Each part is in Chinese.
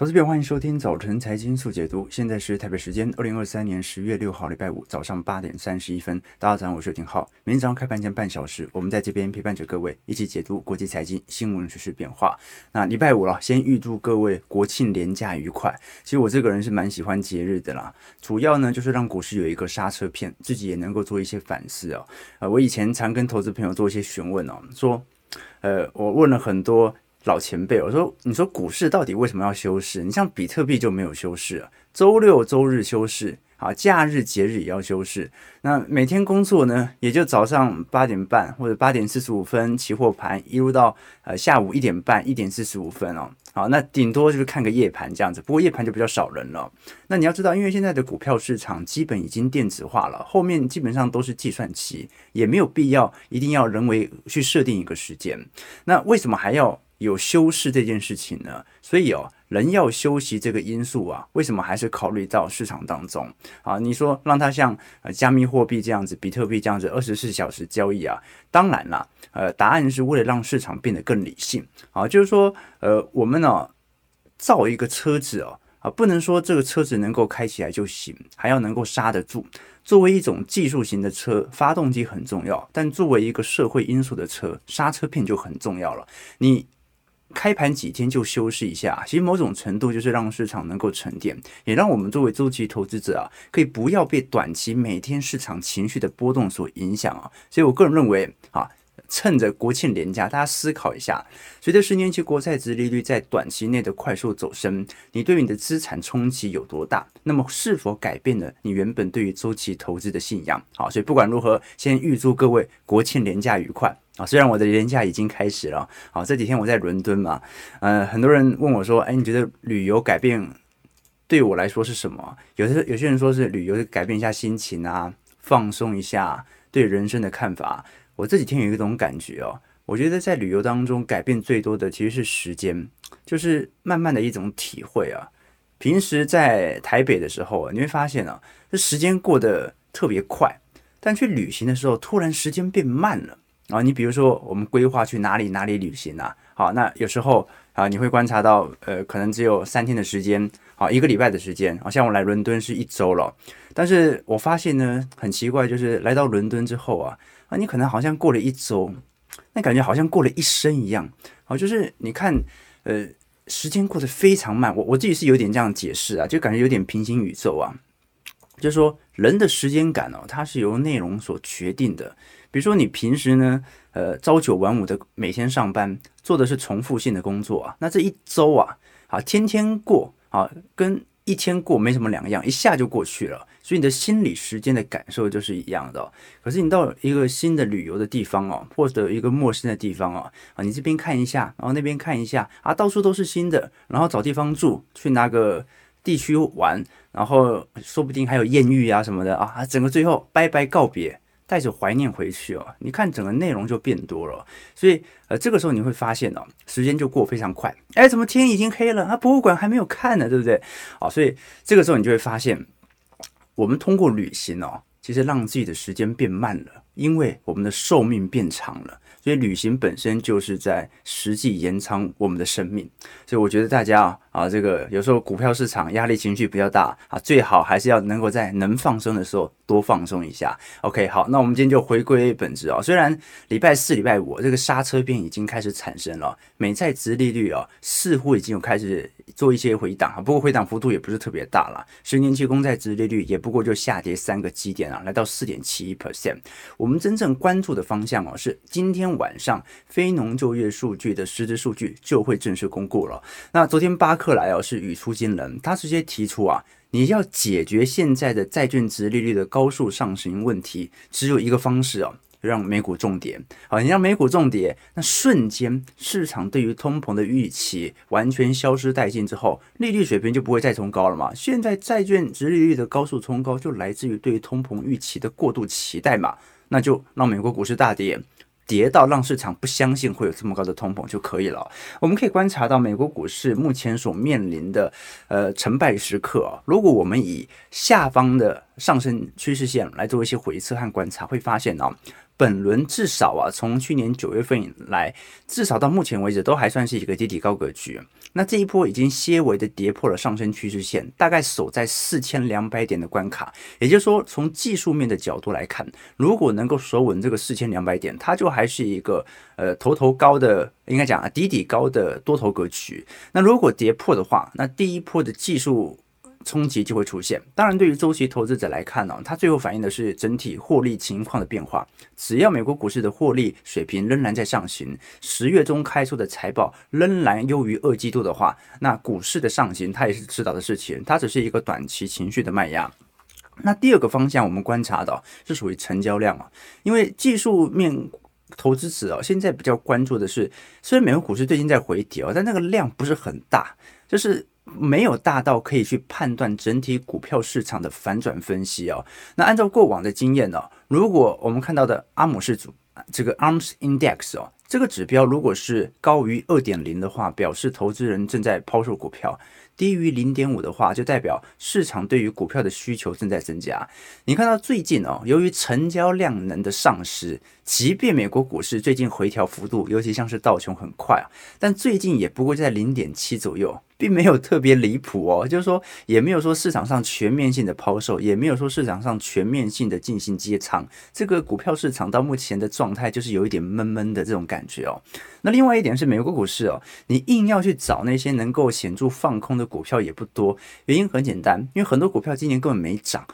投资朋友，欢迎收听早晨财经速解读。现在是台北时间2023年10月6号，礼拜五早上8点31分。大家早上，我是廷浩。每天早上开盘前半小时，我们在这边陪伴着各位，一起解读国际财经新闻趋势变化。那礼拜五了，先预祝各位国庆连假愉快。其实我这个人是蛮喜欢节日的啦，主要呢就是让股市有一个刹车片，自己也能够做一些反思哦。我以前常跟投资朋友做一些询问哦，说，我问了很多老前辈，我说你说股市到底为什么要休市？你像比特币就没有休市了，周六周日休市啊，假日节日也要休市。那每天工作呢，也就早上8点半或者8点45分期货盘，一路到下午1点半、1点45分哦。好，那顶多就是看个夜盘这样子，不过夜盘就比较少人了。那你要知道，因为现在的股票市场基本已经电子化了，后面基本上都是计算机，也没有必要一定要人为去设定一个时间。那为什么还要有休市这件事情呢？所以人要休息这个因素啊，为什么还是考虑到市场当中啊？你说让它像加密货币这样子，比特币这样子24小时交易啊，当然啦，答案是为了让市场变得更理性啊，就是说我们造一个车子不能说这个车子能够开起来就行，还要能够刹得住。作为一种技术型的车，发动机很重要，但作为一个社会因素的车，刹车片就很重要了。你开盘几天就休息一下，其实某种程度就是让市场能够沉淀，也让我们作为周期投资者可以不要被短期每天市场情绪的波动所影响所以我个人认为趁着国庆连假，大家思考一下，随着10年期国债殖利率在短期内的快速走升，你对你的资产冲击有多大？那么是否改变了你原本对于周期投资的信仰？好，所以不管如何，先预祝各位国庆连假愉快。虽然我的连假已经开始了，这几天我在伦敦嘛，很多人问我说，你觉得旅游改变对我来说是什么？有些人说是旅游改变一下心情啊，放松一下对人生的看法。我这几天有一种感觉我觉得在旅游当中改变最多的其实是时间，就是慢慢的一种体会平时在台北的时候你会发现这时间过得特别快，但去旅行的时候突然时间变慢了你比如说我们规划去哪里旅行好，那有时候你会观察到可能只有3天的时间1个礼拜的时间像我来伦敦是1周了，但是我发现呢很奇怪，就是来到伦敦之后你可能好像过了1周，那感觉好像过了一生一样就是你看时间过得非常慢，我自己是有点这样解释就感觉有点平行宇宙就是说人的时间感它是由内容所决定的。比如说你平时呢朝9晚5的每天上班，做的是重复性的工作那这1周天天过跟一天过没什么两样，一下就过去了，所以你的心理时间的感受就是一样的可是你到一个新的旅游的地方或者一个陌生的地方你这边看一下，然后那边看一下到处都是新的，然后找地方住，去那个地区玩，然后说不定还有艳遇什么的整个最后告别，带着怀念回去你看整个内容就变多了，所以这个时候你会发现时间就过非常快。怎么天已经黑了博物馆还没有看呢，对不对所以这个时候你就会发现，我们通过旅行其实让自己的时间变慢了，因为我们的寿命变长了，所以旅行本身就是在实际延长我们的生命。所以我觉得大家这个有时候股票市场压力情绪比较大最好还是要能够在能放松的时候多放松一下。OK， 好，那我们今天就回归本质虽然礼拜四、礼拜五这个刹车片已经开始产生了，美债殖利率似乎已经有开始做一些回档不过回档幅度也不是特别大了。10年期公债殖利率也不过就下跌3个基点来到 4.71%。我们真正关注的方向是今天晚上非农就业数据的实质数据就会正式公布了。那昨天巴克莱是语出惊人，他直接提出你要解决现在的债券殖利率的高速上行问题，只有一个方式让美股重跌你让美股重跌，那瞬间市场对于通膨的预期完全消失殆尽之后，利率水平就不会再冲高了嘛。现在债券殖利率的高速冲高就来自于对于通膨预期的过度期待嘛，那就让美国股市大跌，跌到让市场不相信会有这么高的通膨就可以了。我们可以观察到美国股市目前所面临的成败时刻如果我们以下方的上升趋势线来做一些回测和观察，会发现本轮至少啊，从去年9月份以来，至少到目前为止都还算是一个集体高格局。那这一波已经些微的跌破了上升趋势线，大概守在4200点的关卡。也就是说，从技术面的角度来看，如果能够守稳这个4200点，它就还是一个头高的，应该讲啊底高的多头格局。那如果跌破的话，那第一波的技术冲击就会出现。当然对于周期投资者来看呢，它最后反映的是整体获利情况的变化。只要美国股市的获利水平仍然在上行，10月中开出的财报仍然优于2季度的话，那股市的上行它也是迟早的事情，它只是一个短期情绪的卖压。那第二个方向我们观察到是属于成交量啊，因为技术面投资者现在比较关注的是，虽然美国股市最近在回跌但那个量不是很大，就是没有大到可以去判断整体股票市场的反转分析。那按照过往的经验，如果我们看到的阿姆氏族这个 ARMS Index，这个指标如果是高于 2.0 的话，表示投资人正在抛售股票，低于 0.5 的话，就代表市场对于股票的需求正在增加。你看到最近，由于成交量能的丧失，即便美国股市最近回调幅度，尤其像是道琼很快，但最近也不过在 0.7 左右，并没有特别离谱，就是说也没有说市场上全面性的抛售，也没有说市场上全面性的进行接仓。这个股票市场到目前的状态就是有一点闷闷的这种感觉。那另外一点是美国股市，你硬要去找那些能够显著放空的股票也不多，原因很简单，因为很多股票今年根本没涨。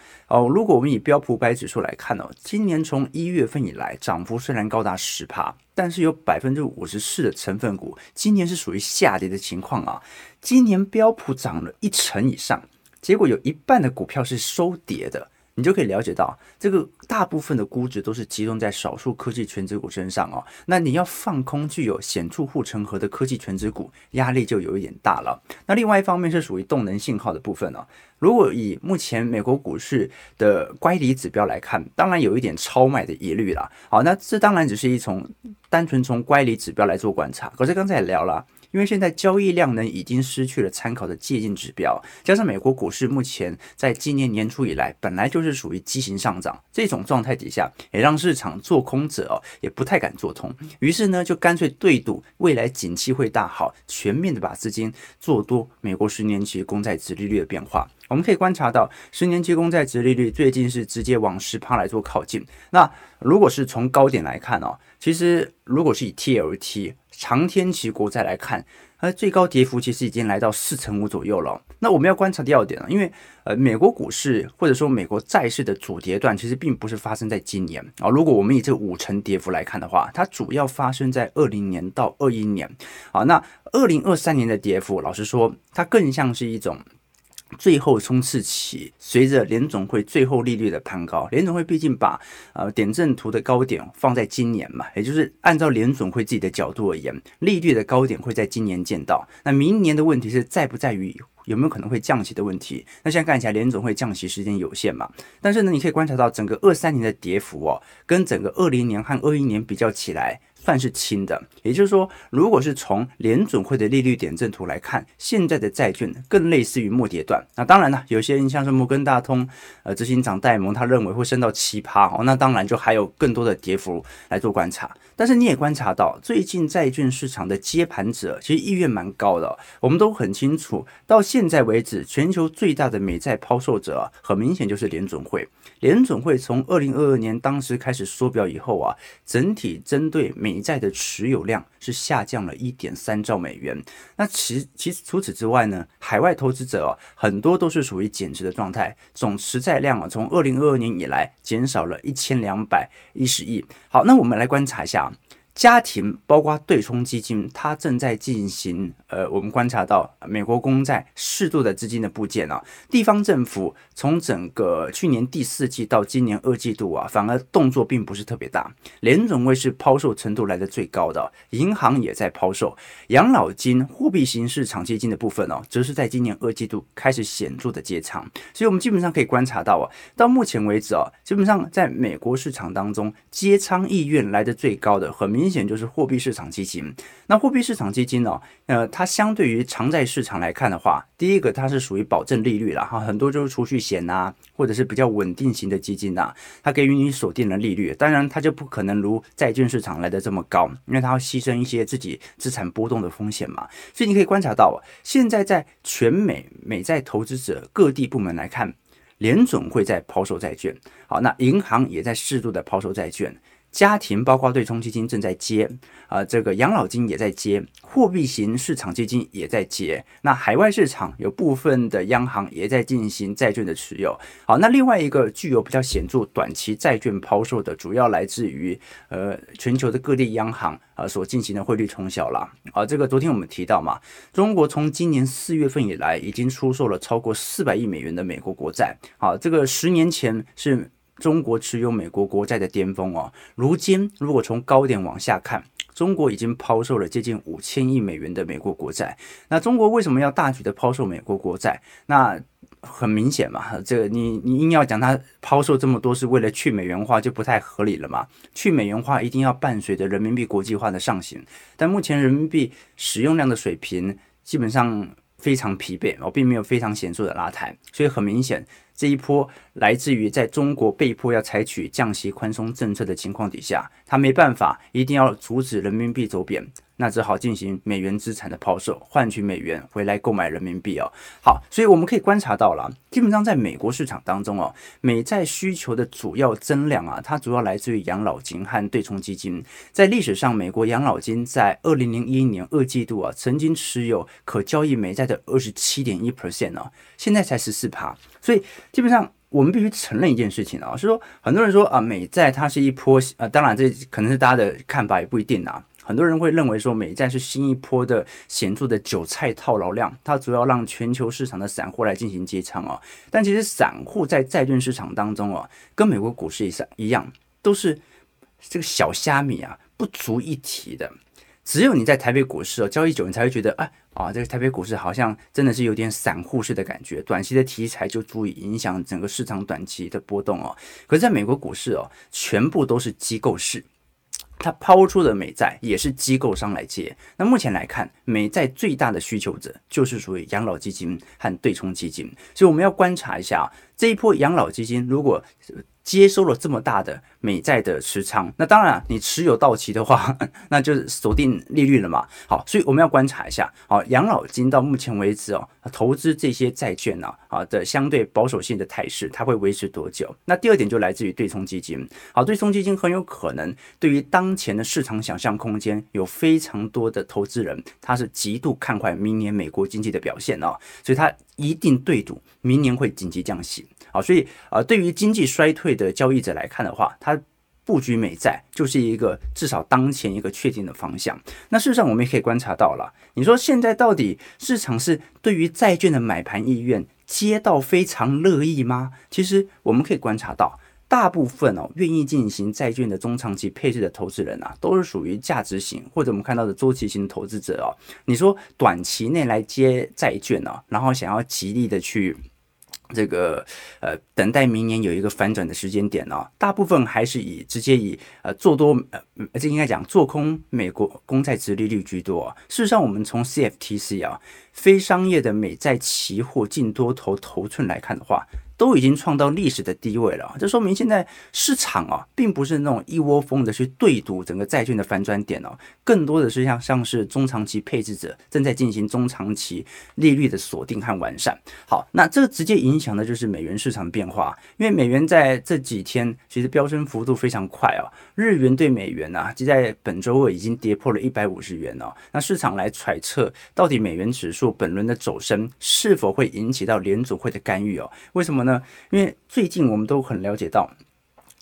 如果我们以标普500指数来看，今年从1月份以来涨幅虽然高达 10%， 但是有 54% 的成分股今年是属于下跌的情况。今年标普涨了1成以上，结果有一半的股票是收跌的，你就可以了解到这个大部分的估值都是集中在少数科技权值股身上。那你要放空具有显著护城河的科技权值股，压力就有一点大了。那另外一方面是属于动能信号的部分。如果以目前美国股市的乖离指标来看，当然有一点超卖的疑虑啦。好，那这当然只是单纯从乖离指标来做观察，可是刚才也聊了，因为现在交易量能已经失去了参考的借鉴指标，加上美国股市目前在今年年初以来本来就是属于畸形上涨，这种状态底下也让市场做空者，也不太敢做空，于是呢就干脆对赌未来景气会大好，全面的把资金做多美国10年期公债殖利率的变化。我们可以观察到10年期公债殖利率最近是直接往 10% 来做靠近。那如果是从高点来看，其实如果是以 TLT 长天期国债来看，最高跌幅其实已经来到4成5左右了。那我们要观察的要点，因为美国股市或者说美国债市的主跌段其实并不是发生在今年。如果我们以这5成跌幅来看的话，它主要发生在2020年到21年。那2023年的跌幅老实说它更像是一种最后冲刺期，随着联总会最后利率的攀高，联总会毕竟把点阵图的高点放在今年嘛，也就是按照联总会自己的角度而言，利率的高点会在今年见到。那明年的问题是在不在于有没有可能会降息的问题。那现在看起来联总会降息时间有限嘛，但是呢你可以观察到整个23年的跌幅跟整个20年和21年比较起来算是轻的。也就是说如果是从联准会的利率点阵图来看，现在的债券更类似于末跌段。那当然了，有些人像是摩根大通执行长戴蒙，他认为会升到 7%，那当然就还有更多的跌幅来做观察。但是你也观察到最近债券市场的接盘者其实意愿蛮高的。我们都很清楚，到现在为止全球最大的美债抛售者很明显就是联准会。联准会从2022年当时开始缩表以后，整体针对美债的持有量是下降了 1.3 兆美元。那其实除此之外呢，海外投资者很多都是属于减持的状态，总持债量从2022年以来减少了1210亿。好，那我们来观察一下家庭包括对冲基金，它正在进行我们观察到美国公债适度的资金的部件。地方政府从整个去年第4季到今年2季度反而动作并不是特别大。联准会是抛售程度来的最高的，银行也在抛售，养老金货币型市场基金的部分则是在今年2季度开始显著的接仓。所以我们基本上可以观察到到目前为止基本上在美国市场当中接仓意愿来的最高的，很明明显就是货币市场基金。那货币市场基金呢、它相对于偿债市场来看的话，第一个它是属于保证利率啦，很多就是储蓄险啊，或者是比较稳定型的基金啊，它给予你锁定的利率，当然它就不可能如债券市场来的这么高，因为它要牺牲一些自己资产波动的风险嘛。所以你可以观察到，现在在全美债投资者各地部门来看，联准会在抛售债券，好，那银行也在适度的抛售债券，家庭包括对冲基金正在接，这个养老金也在接，货币型市场基金也在接，那海外市场有部分的央行也在进行债券的持有。好，那另外一个具有比较显著短期债券抛售的，主要来自于全球的各地央行所进行的汇率冲销啦。这个昨天我们提到嘛，中国从今年4月份以来已经出售了超过400亿美元的美国国债。好，这个10年前是中国持有美国国债的巅峰哦，如今如果从高点往下看，中国已经抛售了接近5000亿美元的美国国债。那中国为什么要大举的抛售美国国债？那很明显嘛，这个你硬要讲它抛售这么多是为了去美元化，就不太合理了嘛。去美元化一定要伴随着人民币国际化的上行，但目前人民币使用量的水平基本上非常疲惫，并没有非常显著的拉抬，所以很明显。这一波来自于在中国被迫要采取降息宽松政策的情况底下，他没办法，一定要阻止人民币走贬，那只好进行美元资产的抛售，换取美元回来购买人民币哦。好，所以我们可以观察到了，基本上在美国市场当中哦，美债需求的主要增量啊，它主要来自于养老金和对冲基金。在历史上，美国养老金在2001年2季度啊，曾经持有可交易美债的 27.1% 哦，现在才 14%。所以基本上我们必须承认一件事情啊，是说很多人说啊，美债它是一波当然这可能是大家的看法也不一定啊。很多人会认为说美债是新一波的显著的韭菜套牢量，它主要让全球市场的散户来进行接仓哦。但其实散户在债券市场当中哦，跟美国股市一样，都是这个小虾米啊，不足一提的。只有你在台北股市哦交易久，你才会觉得这个台北股市好像真的是有点散户式的感觉，短期的题材就足以影响整个市场短期的波动哦。可是在美国股市哦，全部都是机构式。它抛出的美债也是机构商来接，那目前来看，美债最大的需求者就是属于养老基金和对冲基金，所以我们要观察一下这一波养老基金如果接收了这么大的美债的持仓，那当然你持有到期的话，那就是锁定利率了嘛。好，所以我们要观察一下，养老金到目前为止投资这些债券的相对保守性的态势，它会维持多久？那第二点就来自于对冲基金。好，对冲基金很有可能对于当前的市场想象空间，有非常多的投资人他是极度看坏明年美国经济的表现所以他一定对赌明年会紧急降息。好，所以对于经济衰退的交易者来看的话，他布局美债就是一个至少当前一个确定的方向。那事实上我们也可以观察到了，你说现在到底市场是对于债券的买盘意愿接到非常乐意吗？其实我们可以观察到，大部分愿意进行债券的中长期配置的投资人都是属于价值型或者我们看到的周期型投资者你说短期内来接债券然后想要极力的去这个等待明年有一个反转的时间点大部分还是直接以做空美国公债殖利率居多事实上我们从 CFTC 非商业的美债期货净多头头寸来看的话，都已经创造历史的低位了，这说明现在市场并不是那种一窝蜂的去对赌整个债券的反转点更多的是像是中长期配置者正在进行中长期利率的锁定和完善。好，那这直接影响的就是美元市场变化，因为美元在这几天其实飙升幅度非常快日元对美元就在本周二已经跌破了150元那市场来揣测到底美元指数本轮的走升是否会引起到联准会的干预为什么呢？因为最近我们都很了解到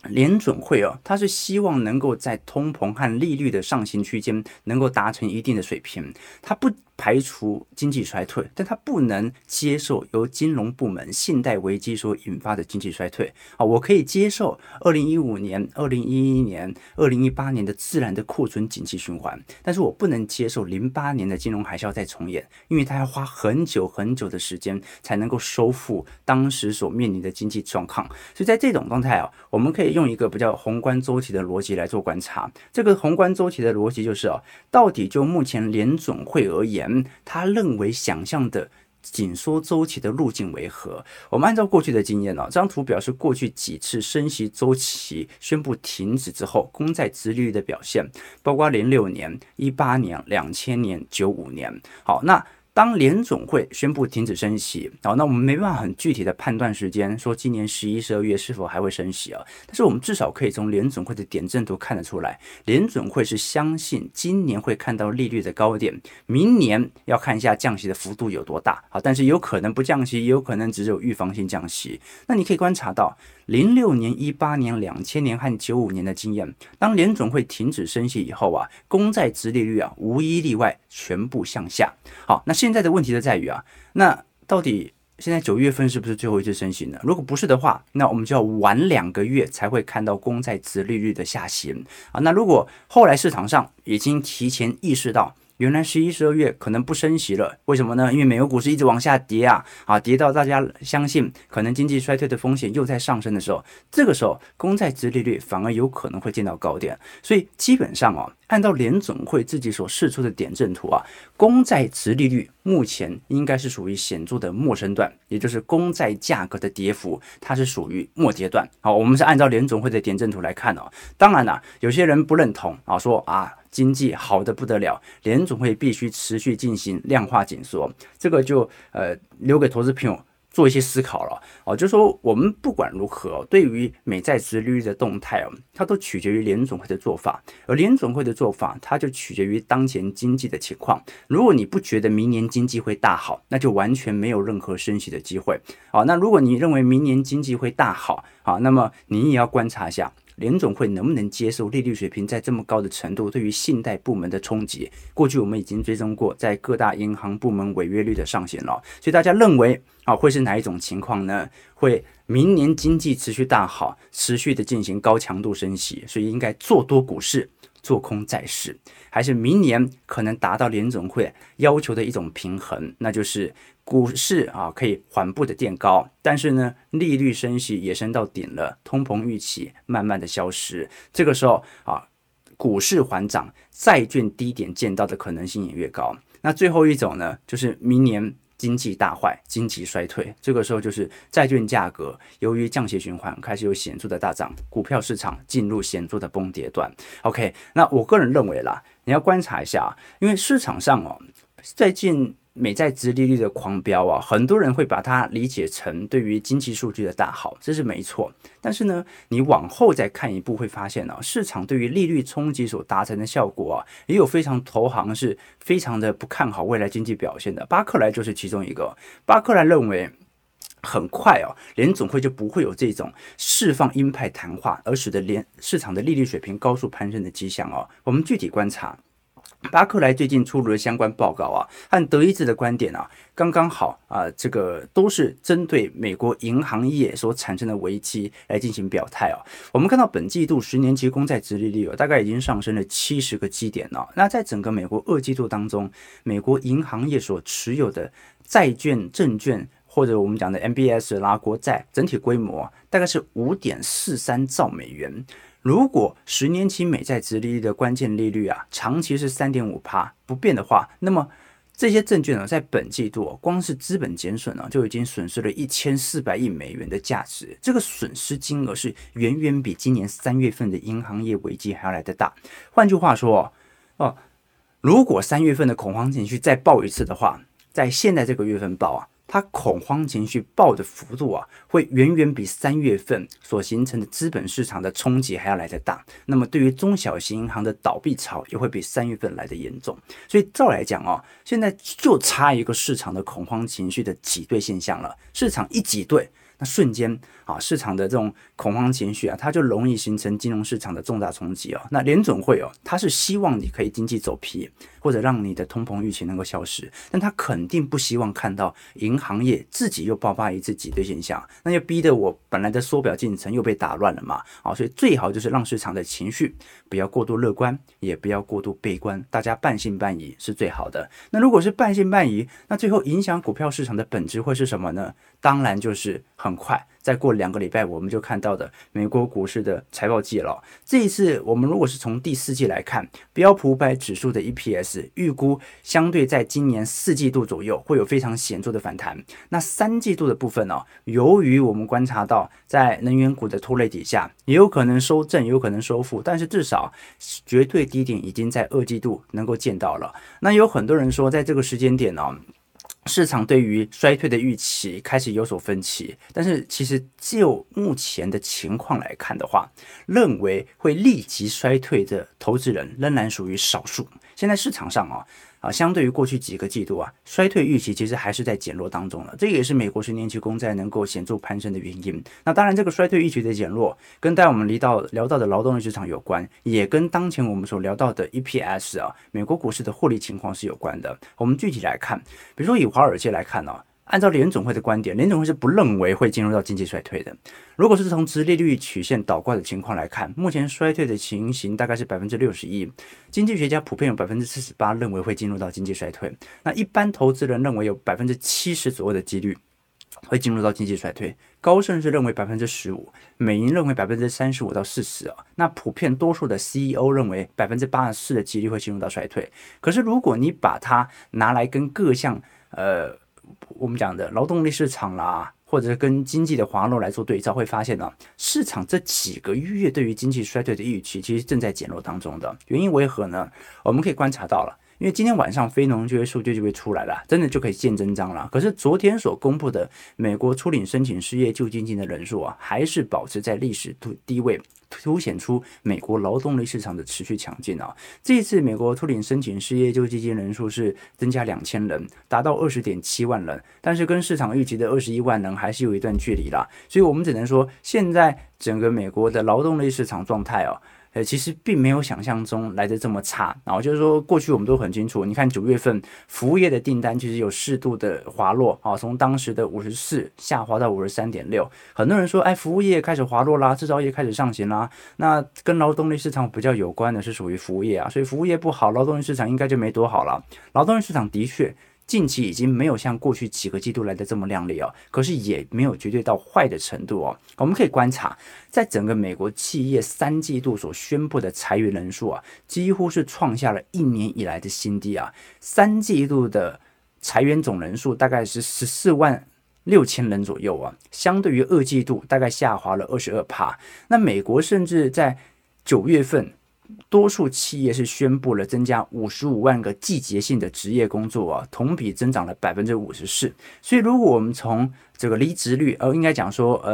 联准会它是希望能够在通膨和利率的上行区间能够达成一定的水平，它不排除经济衰退，但他不能接受由金融部门信贷危机所引发的经济衰退。我可以接受2015年、2011年、2018年的自然的库存景气循环，但是我不能接受08年的金融海啸再重演，因为它要花很久很久的时间才能够收复当时所面临的经济状况。所以在这种状态，我们可以用一个比较宏观周期的逻辑来做观察。这个宏观周期的逻辑就是，到底就目前联准会而言，他认为想象的紧缩周期的路径为何？我们按照过去的经验，这张图表示过去几次升息周期宣布停止之后公债殖利率的表现，包括06年、18年、2000年、95年。好，那当联总会宣布停止升息，那我们没办法很具体的判断时间，说今年11、12月是否还会升息啊？但是我们至少可以从联总会的点阵图看得出来，联总会是相信今年会看到利率的高点，明年要看一下降息的幅度有多大。好，但是有可能不降息，也有可能只有预防性降息。那你可以观察到06年、18年、2000年和95年的经验，当联总会停止升息以后啊，公债殖利率无一例外全部向下。好，那现在的问题就在于那到底现在9月份是不是最后一次升息呢？如果不是的话，那我们就要晚2个月才会看到公债殖利率的下行。那如果后来市场上已经提前意识到原来11、12月可能不升息了，为什么呢？因为美国股市一直往下跌跌到大家相信可能经济衰退的风险又在上升的时候，这个时候公债殖利率反而有可能会见到高点。所以基本上按照联总会自己所释出的点阵图公债殖利率目前应该是属于显著的末升段，也就是公债价格的跌幅它是属于末跌段。好，我们是按照联总会的点阵图来看当然有些人不认同说经济好的不得了，联总会必须持续进行量化紧缩，这个就留给投资朋友做一些思考了。就是说我们不管如何对于美债殖利率的动态它都取决于联总会的做法，而联总会的做法它就取决于当前经济的情况。如果你不觉得明年经济会大好，那就完全没有任何升息的机会。那如果你认为明年经济会大好，那么你也要观察一下联总会能不能接受利率水平在这么高的程度对于信贷部门的冲击。过去我们已经追踪过在各大银行部门违约率的上限了，所以大家认为会是哪一种情况呢？会明年经济持续大好，持续的进行高强度升息，所以应该做多股市，做空债市，还是明年可能达到联总会要求的一种平衡，那就是股市可以缓步的垫高，但是呢利率升息也升到顶了，通膨预期慢慢的消失，这个时候股市缓涨，债券低点见到的可能性也越高。那最后一种呢，就是明年经济大坏，经济衰退，这个时候就是债券价格由于降息循环开始有显著的大涨，股票市场进入显著的崩跌段。 OK， 那我个人认为啦，你要观察一下，因为市场上最近美债殖利率的狂飙很多人会把它理解成对于经济数据的大好，这是没错，但是呢你往后再看一步会发现市场对于利率冲击所达成的效果也有非常投行是非常的不看好未来经济表现的。巴克莱就是其中一个，巴克莱认为很快联总会就不会有这种释放鹰派谈话而使得市场的利率水平高速攀升的迹象我们具体观察巴克莱最近出炉的相关报告和德意志的观点刚刚好这个都是针对美国银行业所产生的危机来进行表态我们看到本季度10年期公债殖利率大概已经上升了70个基点那在整个美国2季度当中，美国银行业所持有的债券、证券或者我们讲的 MBS 啦国债整体规模大概是 5.43 兆美元。如果10年期美债殖利率的关键利率长期是 3.5% 不变的话，那么这些证券在本季度光是资本减损就已经损失了1400亿美元的价值，这个损失金额是远远比今年3月份的银行业危机还要来得大。换句话说如果3月份的恐慌情绪再爆一次的话，在现在这个月份爆它恐慌情绪爆的幅度会远远比3月份所形成的资本市场的冲击还要来得大，那么对于中小型银行的倒闭潮也会比3月份来得严重。所以照来讲现在就差一个市场的恐慌情绪的挤兑现象了，市场一挤兑，那瞬间啊，市场的这种恐慌情绪啊，它就容易形成金融市场的重大冲击哦。那联准会哦，它是希望你可以经济走皮，或者让你的通膨预期能够消失，但它肯定不希望看到银行业自己又爆发一次挤兑现象，那就逼得我本来的缩表进程又被打乱了嘛。啊，所以最好就是让市场的情绪不要过度乐观，也不要过度悲观，大家半信半疑是最好的。那如果是半信半疑，那最后影响股票市场的本质会是什么呢？当然就是很快再过2个礼拜我们就看到的美国股市的财报季了。这一次我们如果是从第四季来看，标普500指数的 EPS 预估相对在今年4季度左右会有非常显著的反弹。那3季度的部分哦，由于我们观察到在能源股的拖累底下，也有可能收正，也有可能收负，但是至少绝对低点已经在2季度能够见到了。那有很多人说在这个时间点哦，市场对于衰退的预期开始有所分歧，但是其实就目前的情况来看的话，认为会立即衰退的投资人仍然属于少数。现在市场上相对于过去几个季度啊，衰退预期其实还是在减弱当中了，这也是美国10年期公债能够显著攀升的原因。那当然这个衰退预期的减弱跟待我们聊到的劳动力市场有关，也跟当前我们所聊到的 EPS 啊，美国股市的获利情况是有关的。我们具体来看，比如说以华尔街来看啊，按照联准会的观点，联准会是不认为会进入到经济衰退的。如果是从殖利率曲线倒挂的情况来看，目前衰退的情形大概是 61%， 经济学家普遍有 48% 认为会进入到经济衰退，那一般投资人认为有 70% 左右的几率会进入到经济衰退，高盛是认为 15%， 美银认为 35%到40%， 那普遍多数的 CEO 认为 84% 的几率会进入到衰退。可是如果你把它拿来跟各项我们讲的劳动力市场啦，或者跟经济的滑落来做对照，会发现呢，市场这几个月对于经济衰退的预期其实正在减弱当中的。原因为何呢？我们可以观察到了，因为今天晚上非农就业数据就会出来了，真的就可以见真章了。可是昨天所公布的美国初领申请失业救济金的人数啊，还是保持在历史低位，凸显出美国劳动力市场的持续强劲啊。这一次美国初领申请失业救济金人数是增加2000人，达到 20.7 万人，但是跟市场预期的21万人还是有一段距离啦。所以我们只能说现在整个美国的劳动力市场状态啊，其实并没有想象中来得这么差。然后就是说过去我们都很清楚，你看9月份服务业的订单其实有适度的滑落啊，从当时的54下滑到 53.6， 很多人说服务业开始滑落啦，制造业开始上行啦，那跟劳动力市场比较有关的是属于服务业啊，所以服务业不好，劳动力市场应该就没多好了。劳动力市场的确近期已经没有像过去几个季度来的这么亮丽哦，可是也没有绝对到坏的程度哦。我们可以观察，在整个美国企业3季度所宣布的裁员人数啊，几乎是创下了1年以来的新低啊。3季度的裁员总人数大概是14万6000人左右啊，相对于2季度大概下滑了 22%。那美国甚至在9月份。多数企业是宣布了增加55万个季节性的职业工作啊，同比增长了 54%。 所以如果我们从这个离职率应该讲说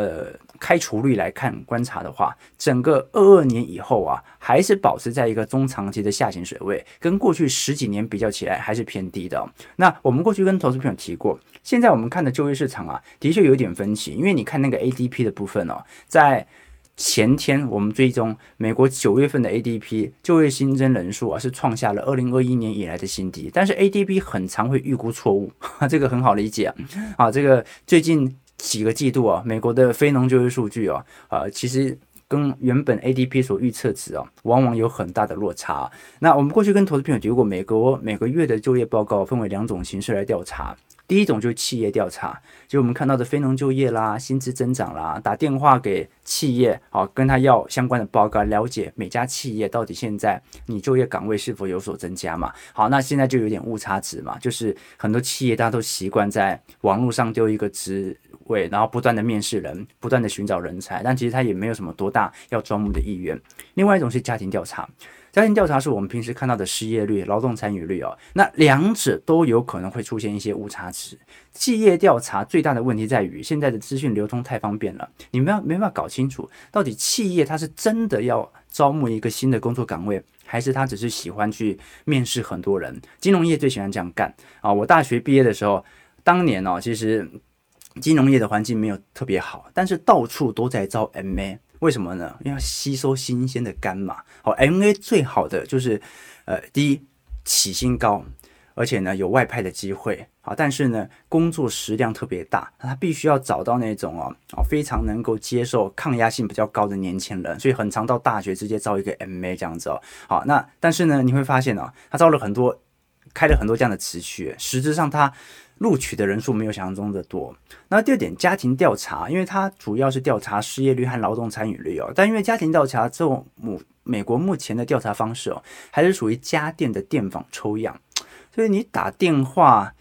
开除率来看观察的话，整个22年以后啊，还是保持在一个中长期的下行水位，跟过去10几年比较起来还是偏低的。那我们过去跟投资朋友提过，现在我们看的就业市场啊，的确有点分歧，因为你看那个 ADP 的部分哦，在前天我们追踪美国9月份的 ADP 就业新增人数啊，是创下了2021年以来的新低，但是 ADP 很常会预估错误，这个很好理解啊。这个最近几个季度啊，美国的非农就业数据啊，其实跟原本 ADP 所预测值啊，往往有很大的落差啊。那我们过去跟投资朋友提过，美国每个月的就业报告分为2种形式来调查。第一种就是企业调查，就我们看到的非农就业啦、薪资增长啦，打电话给企业跟他要相关的报告，了解每家企业到底现在你就业岗位是否有所增加嘛。好，那现在就有点误差值嘛，就是很多企业大家都习惯在网络上丢一个值，然后不断的面试人，不断的寻找人才，但其实他也没有什么多大要招募的意愿。另外一种是家庭调查，家庭调查是我们平时看到的失业率、劳动参与率哦，那两者都有可能会出现一些误差值。企业调查最大的问题在于，现在的资讯流通太方便了，你们没办法搞清楚到底企业它是真的要招募一个新的工作岗位，还是他只是喜欢去面试很多人。金融业最喜欢这样干啊！我大学毕业的时候，当年其实金融业的环境没有特别好，但是到处都在招 MA， 为什么呢？因为要吸收新鲜的肝嘛。好 ，MA 最好的就是，第一起薪高，而且呢有外派的机会。好，但是呢工作时量特别大，他必须要找到那种非常能够接受抗压性比较高的年轻人，所以很常到大学直接招一个 MA 这样子哦。好，那但是呢你会发现他招了很多，开了很多这样的职缺，实质上他录取的人数没有想象中的多。那第二点，家庭调查，因为它主要是调查失业率和劳动参与率哦。但因为家庭调查这种美国目前的调查方式哦，还是属于家电的电访抽样，所以你打电话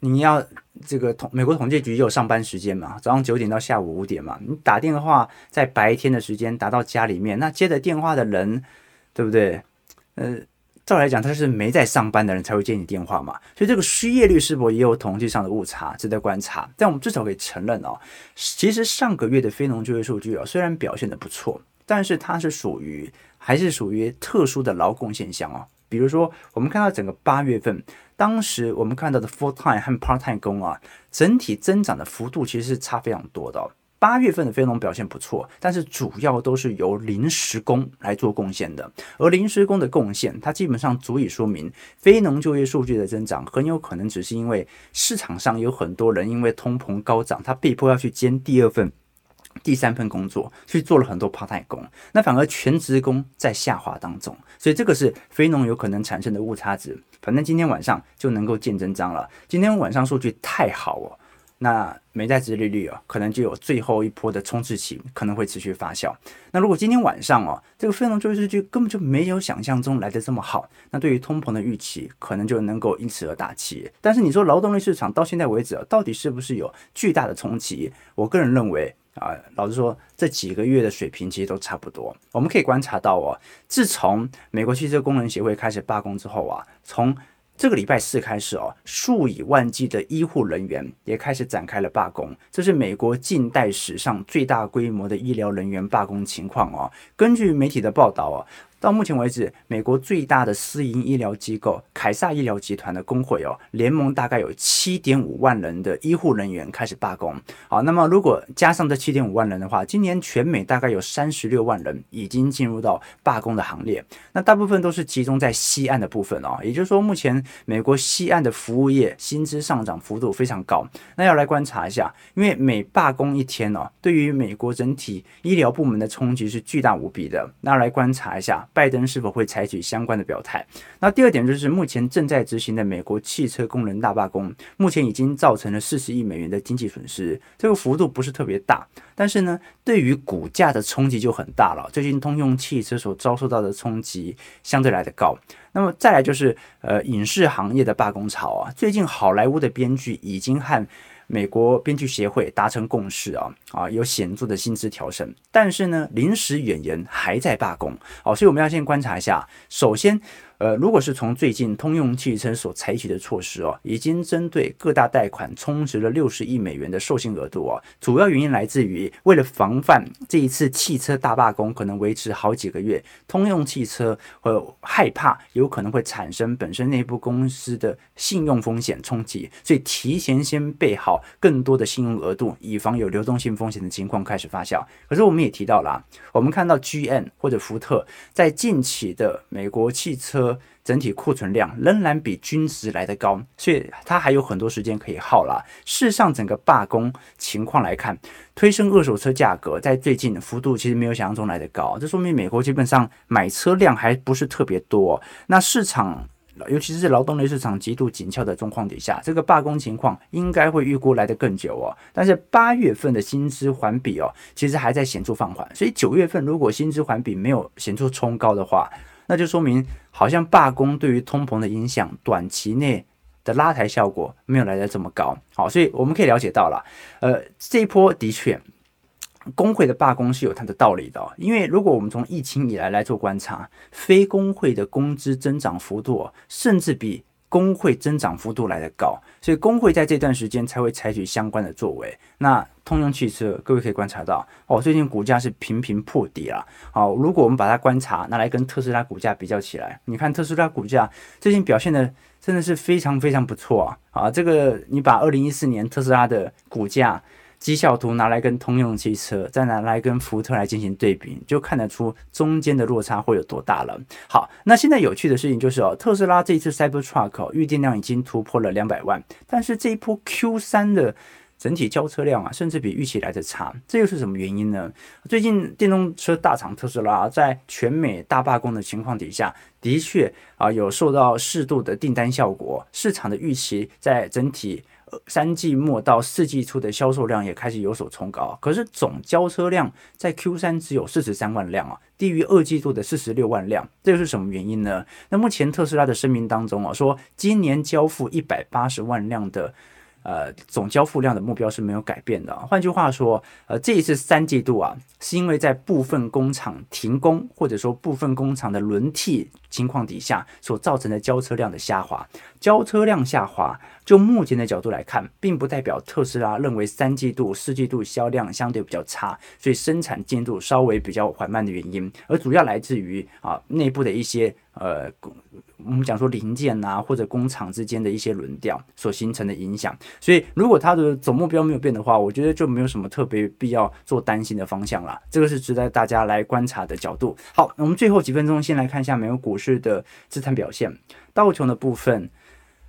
你要这个美国统计局有上班时间嘛，早上9点到下午5点嘛，你打电话在白天的时间打到家里面，那接着电话的人，对不对？照来讲，他是没在上班的人才会接你电话嘛，所以这个失业率是否也有统计上的误差，值得观察。但我们至少可以承认其实上个月的非农就业数据虽然表现得不错，但是它是还是属于特殊的劳工现象哦。比如说，我们看到整个8月份，当时我们看到的 full time 和 part time 工整体增长的幅度其实是差非常多的。8月份的非农表现不错，但是主要都是由临时工来做贡献的，而临时工的贡献它基本上足以说明非农就业数据的增长很有可能只是因为市场上有很多人因为通膨高涨，他被迫要去兼第二份第三份工作，去做了很多 part time 工，那反而全职工在下滑当中，所以这个是非农有可能产生的误差值。反正今天晚上就能够见真章了，今天晚上数据太好那美债殖利率可能就有最后一波的冲刺期，可能会持续发酵。那如果今天晚上这个非农就业数据根本就没有想象中来得这么好，那对于通膨的预期可能就能够因此而打击。但是你说劳动力市场到现在为止到底是不是有巨大的冲击？我个人认为老实说，这几个月的水平其实都差不多。我们可以观察到自从美国汽车工人协会开始罢工之后从这个礼拜四开始数以万计的医护人员也开始展开了罢工，这是美国近代史上最大规模的医疗人员罢工情况根据媒体的报道到目前为止，美国最大的私营医疗机构凯撒医疗集团的工会联盟大概有 7.5 万人的医护人员开始罢工。好，那么如果加上这 7.5 万人的话，今年全美大概有36万人已经进入到罢工的行列，那大部分都是集中在西岸的部分也就是说，目前美国西岸的服务业薪资上涨幅度非常高。那要来观察一下，因为每罢工一天对于美国整体医疗部门的冲击是巨大无比的，那来观察一下拜登是否会采取相关的表态。那第二点就是目前正在执行的美国汽车工人大罢工，目前已经造成了40亿美元的经济损失，这个幅度不是特别大，但是呢对于股价的冲击就很大了。最近通用汽车所遭受到的冲击相对来得高。那么再来就是影视行业的罢工潮最近好莱坞的编剧已经和美国编剧协会达成共识有显著的薪资调升，但是呢临时演员还在罢工所以我们要先观察一下。首先如果是从最近通用汽车所采取的措施已经针对各大贷款充值了60亿美元的授信额度主要原因来自于为了防范这一次汽车大罢工可能维持好几个月，通用汽车害怕有可能会产生本身内部公司的信用风险冲击，所以提前先备好更多的信用额度，以防有流动性风险的情况开始发酵。可是我们也提到了我们看到 GM 或者福特在近期的美国汽车整体库存量仍然比均值来得高，所以它还有很多时间可以耗啦。事实上整个罢工情况来看，推升二手车价格在最近幅度其实没有想象中来得高，这说明美国基本上买车量还不是特别多那市场尤其是劳动力市场极度紧俏的状况底下，这个罢工情况应该会预估来得更久但是8月份的薪资环比其实还在显著放缓，所以9月份如果薪资环比没有显著冲高的话，那就说明好像罢工对于通膨的影响短期内的拉抬效果没有来得这么高所以我们可以了解到了这一波的确工会的罢工是有它的道理的因为如果我们从疫情以来来做观察，非工会的工资增长幅度甚至比工会增长幅度来得高，所以工会在这段时间才会采取相关的作为。那通用汽车各位可以观察到最近股价是频频破底了如果我们把它观察拿来跟特斯拉股价比较起来，你看特斯拉股价最近表现的真的是非常非常不错啊！啊，这个你把2014年特斯拉的股价绩效图拿来跟通用汽车，再拿来跟福特来进行对比，就看得出中间的落差会有多大了。好，那现在有趣的事情就是特斯拉这一次 Cybertruck 预定量已经突破了200万，但是这一波 Q3 的整体交车量甚至比预期来的差，这又是什么原因呢？最近电动车大厂特斯拉在全美大罢工的情况底下，的确有受到适度的订单效果，市场的预期在整体三季末到四季初的销售量也开始有所冲高，可是总交车辆在 Q3 只有43万辆啊，低于二季度的46万辆，这又是什么原因呢？那目前特斯拉的声明当中说，今年交付180万辆的总交付量的目标是没有改变的。换句话说，这一次三季度是因为在部分工厂停工或者说部分工厂的轮替情况底下所造成的交车量的下滑。交车量下滑，就目前的角度来看，并不代表特斯拉认为三季度、四季度销量相对比较差，所以生产进度稍微比较缓慢的原因，而主要来自于内部的一些我们讲说零件或者工厂之间的一些轮调所形成的影响。所以如果它的总目标没有变的话，我觉得就没有什么特别必要做担心的方向啦，这个是值得大家来观察的角度。好，我们最后几分钟先来看一下美国股市的资产表现。道琼的部分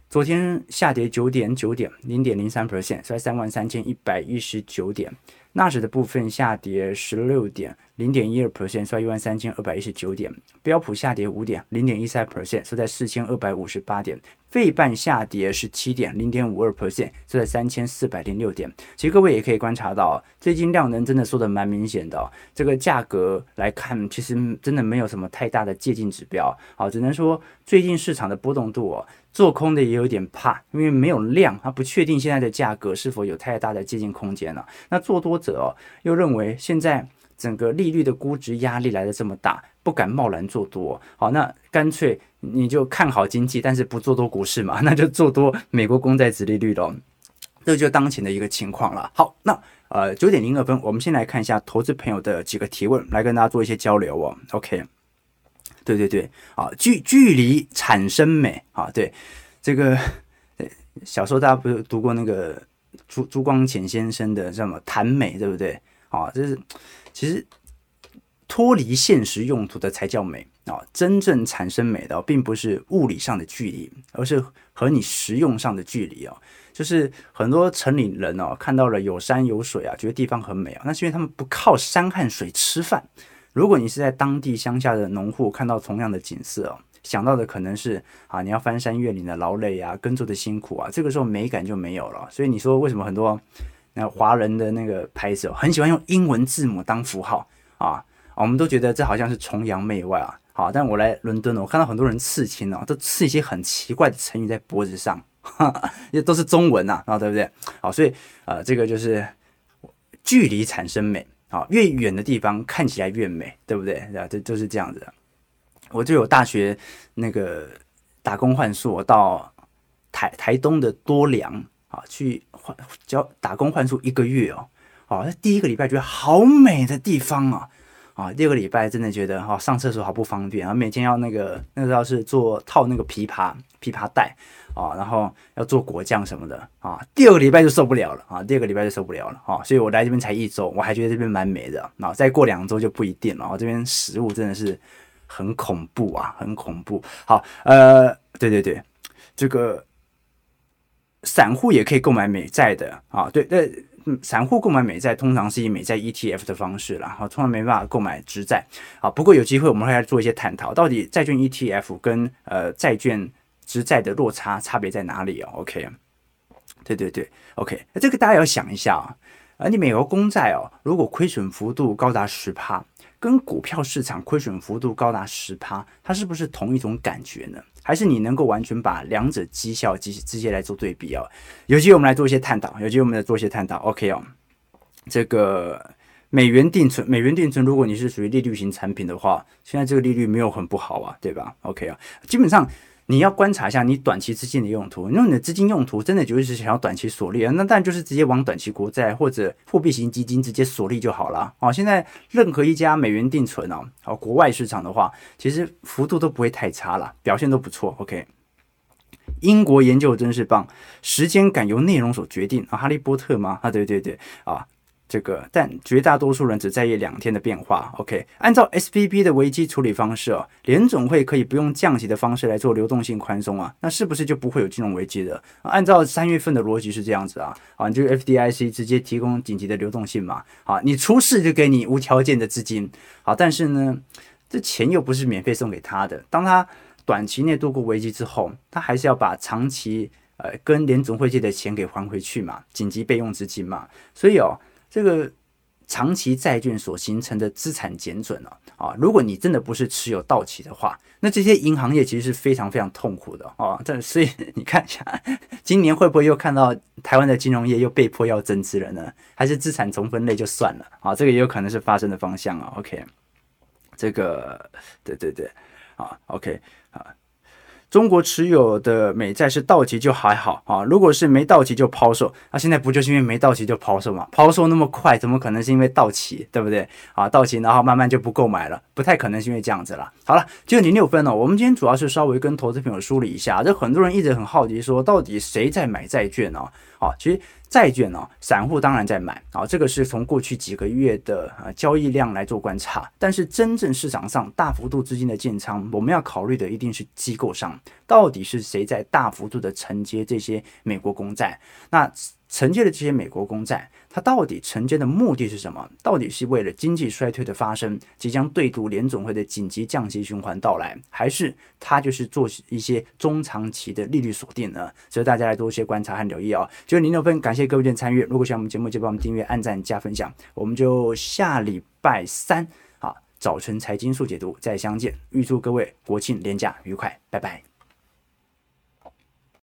昨天下跌9点 0.03%， 衰 33,119 点。纳指的部分下跌16点 0.12%， 衰 13,219 点。标普下跌5点 0.13%， 收在 4,258 点。费半下跌17点 0.52%， 收在 3,406 点。其实各位也可以观察到，最近量能真的缩得蛮明显的，这个价格来看其实真的没有什么太大的接近指标，只能说最近市场的波动度做空的也有点怕，因为没有量，它不确定现在的价格是否有太大的接近空间了。那做多者又认为现在整个利率的估值压力来得这么大，不敢贸然做多，好，那干脆你就看好经济，但是不做多股市嘛，那就做多美国公债殖利率咯，这就是当前的一个情况了。好，那9:02，我们先来看一下投资朋友的几个提问，来跟大家做一些交流OK， 对对对，距离产生美对，这个小时候大家不是读过那个朱光潜先生的什么谈美，对不对？这是其实脱离现实用途的才叫美真正产生美的并不是物理上的距离，而是和你实用上的距离就是很多城里人看到了有山有水觉得地方很美那是因为他们不靠山和水吃饭。如果你是在当地乡下的农户，看到同样的景色想到的可能是你要翻山越岭的劳累耕作的辛苦这个时候美感就没有了。所以你说为什么很多华人的那个牌子很喜欢用英文字母当符号我们都觉得这好像是崇洋媚外但我来伦敦我看到很多人刺青都刺一些很奇怪的成语在脖子上，也都是中文对不对？所以这个就是距离产生美越远的地方看起来越美，对不对？就是这样子的。我就有大学那个打工换宿，我到台东的多良去打工换宿1个月第一个礼拜觉得好美的地方第二个礼拜真的觉得上厕所好不方便，然后每天要那个要是套那个琵琶带然后要做果酱什么的第二个礼拜就受不了了所以我来这边才1周，我还觉得这边蛮美的再过2周就不一定了这边食物真的是很恐怖很恐怖。好，对对对，这个散户也可以购买美债的对对，散户购买美债通常是以美债 ETF 的方式啦，通常没办法购买直债不过有机会我们会来做一些探讨，到底债券 ETF 跟债券直债的落差差别在哪里OK， 对对对 OK， 这个大家要想一下你美国公债如果亏损幅度高达 10%，跟股票市场亏损幅度高达 10%， 它是不是同一种感觉呢？还是你能够完全把两者绩效直接来做对比有机会我们来做一些探讨，OK这个美元定存，如果你是属于利率型产品的话，现在这个利率没有很不好对吧 OK基本上你要观察一下你短期资金的用途，因为你的资金用途真的就是想要短期锁利那当然就是直接往短期国债或者货币型基金直接锁利就好了现在任何一家美元定存国外市场的话，其实幅度都不会太差了，表现都不错 OK。英国研究真是棒，时间感由内容所决定啊，哈利波特吗？啊，对对对啊。这个，但绝大多数人只在意2天的变化。OK， 按照 SVB 的危机处理方式哦，联总会可以不用降息的方式来做流动性宽松啊，那是不是就不会有金融危机了？啊、按照3月份的逻辑是这样子啊，啊，你就 FDIC 直接提供紧急的流动性嘛，啊，你出事就给你无条件的资金，好、啊，但是呢，这钱又不是免费送给他的，当他短期内度过危机之后，他还是要把长期跟联总会借的钱给还回去嘛，紧急备用资金嘛，所以哦。这个长期债券所形成的资产减损啊，如果你真的不是持有到期的话，那这些银行业其实是非常非常痛苦的啊。所以你看一下，今年会不会又看到台湾的金融业又被迫要增资了呢？还是资产重分类就算了啊？这个也有可能是发生的方向啊。OK， 这个对对对啊 ，OK 啊。中国持有的美债是到期就还好啊，如果是没到期就抛售，那、啊、现在不就是因为没到期就抛售嘛？抛售那么快，怎么可能是因为到期，对不对？啊，到期然后慢慢就不购买了，不太可能是因为这样子啦。好了，9:06哦，我们今天主要是稍微跟投资朋友梳理一下，这很多人一直很好奇说，到底谁在买债券呢、哦？啊，其实。债券哦，散户当然在买啊、哦，这个是从过去几个月的、交易量来做观察。但是真正市场上大幅度资金的建仓，我们要考虑的一定是机构上到底是谁在大幅度的承接这些美国公债。那承接的这些美国公债，它到底承接的目的是什么？到底是为了经济衰退的发生，即将对赌联总会的紧急降息循环到来，还是它就是做一些中长期的利率锁定呢？所以大家来多些观察和留意哦。9:06，感谢各位的参与。如果喜欢我们节目，就帮我们订阅、按赞、加分享。我们就下礼拜3啊，早晨财经速解读再相见。预祝各位国庆连假愉快，拜拜。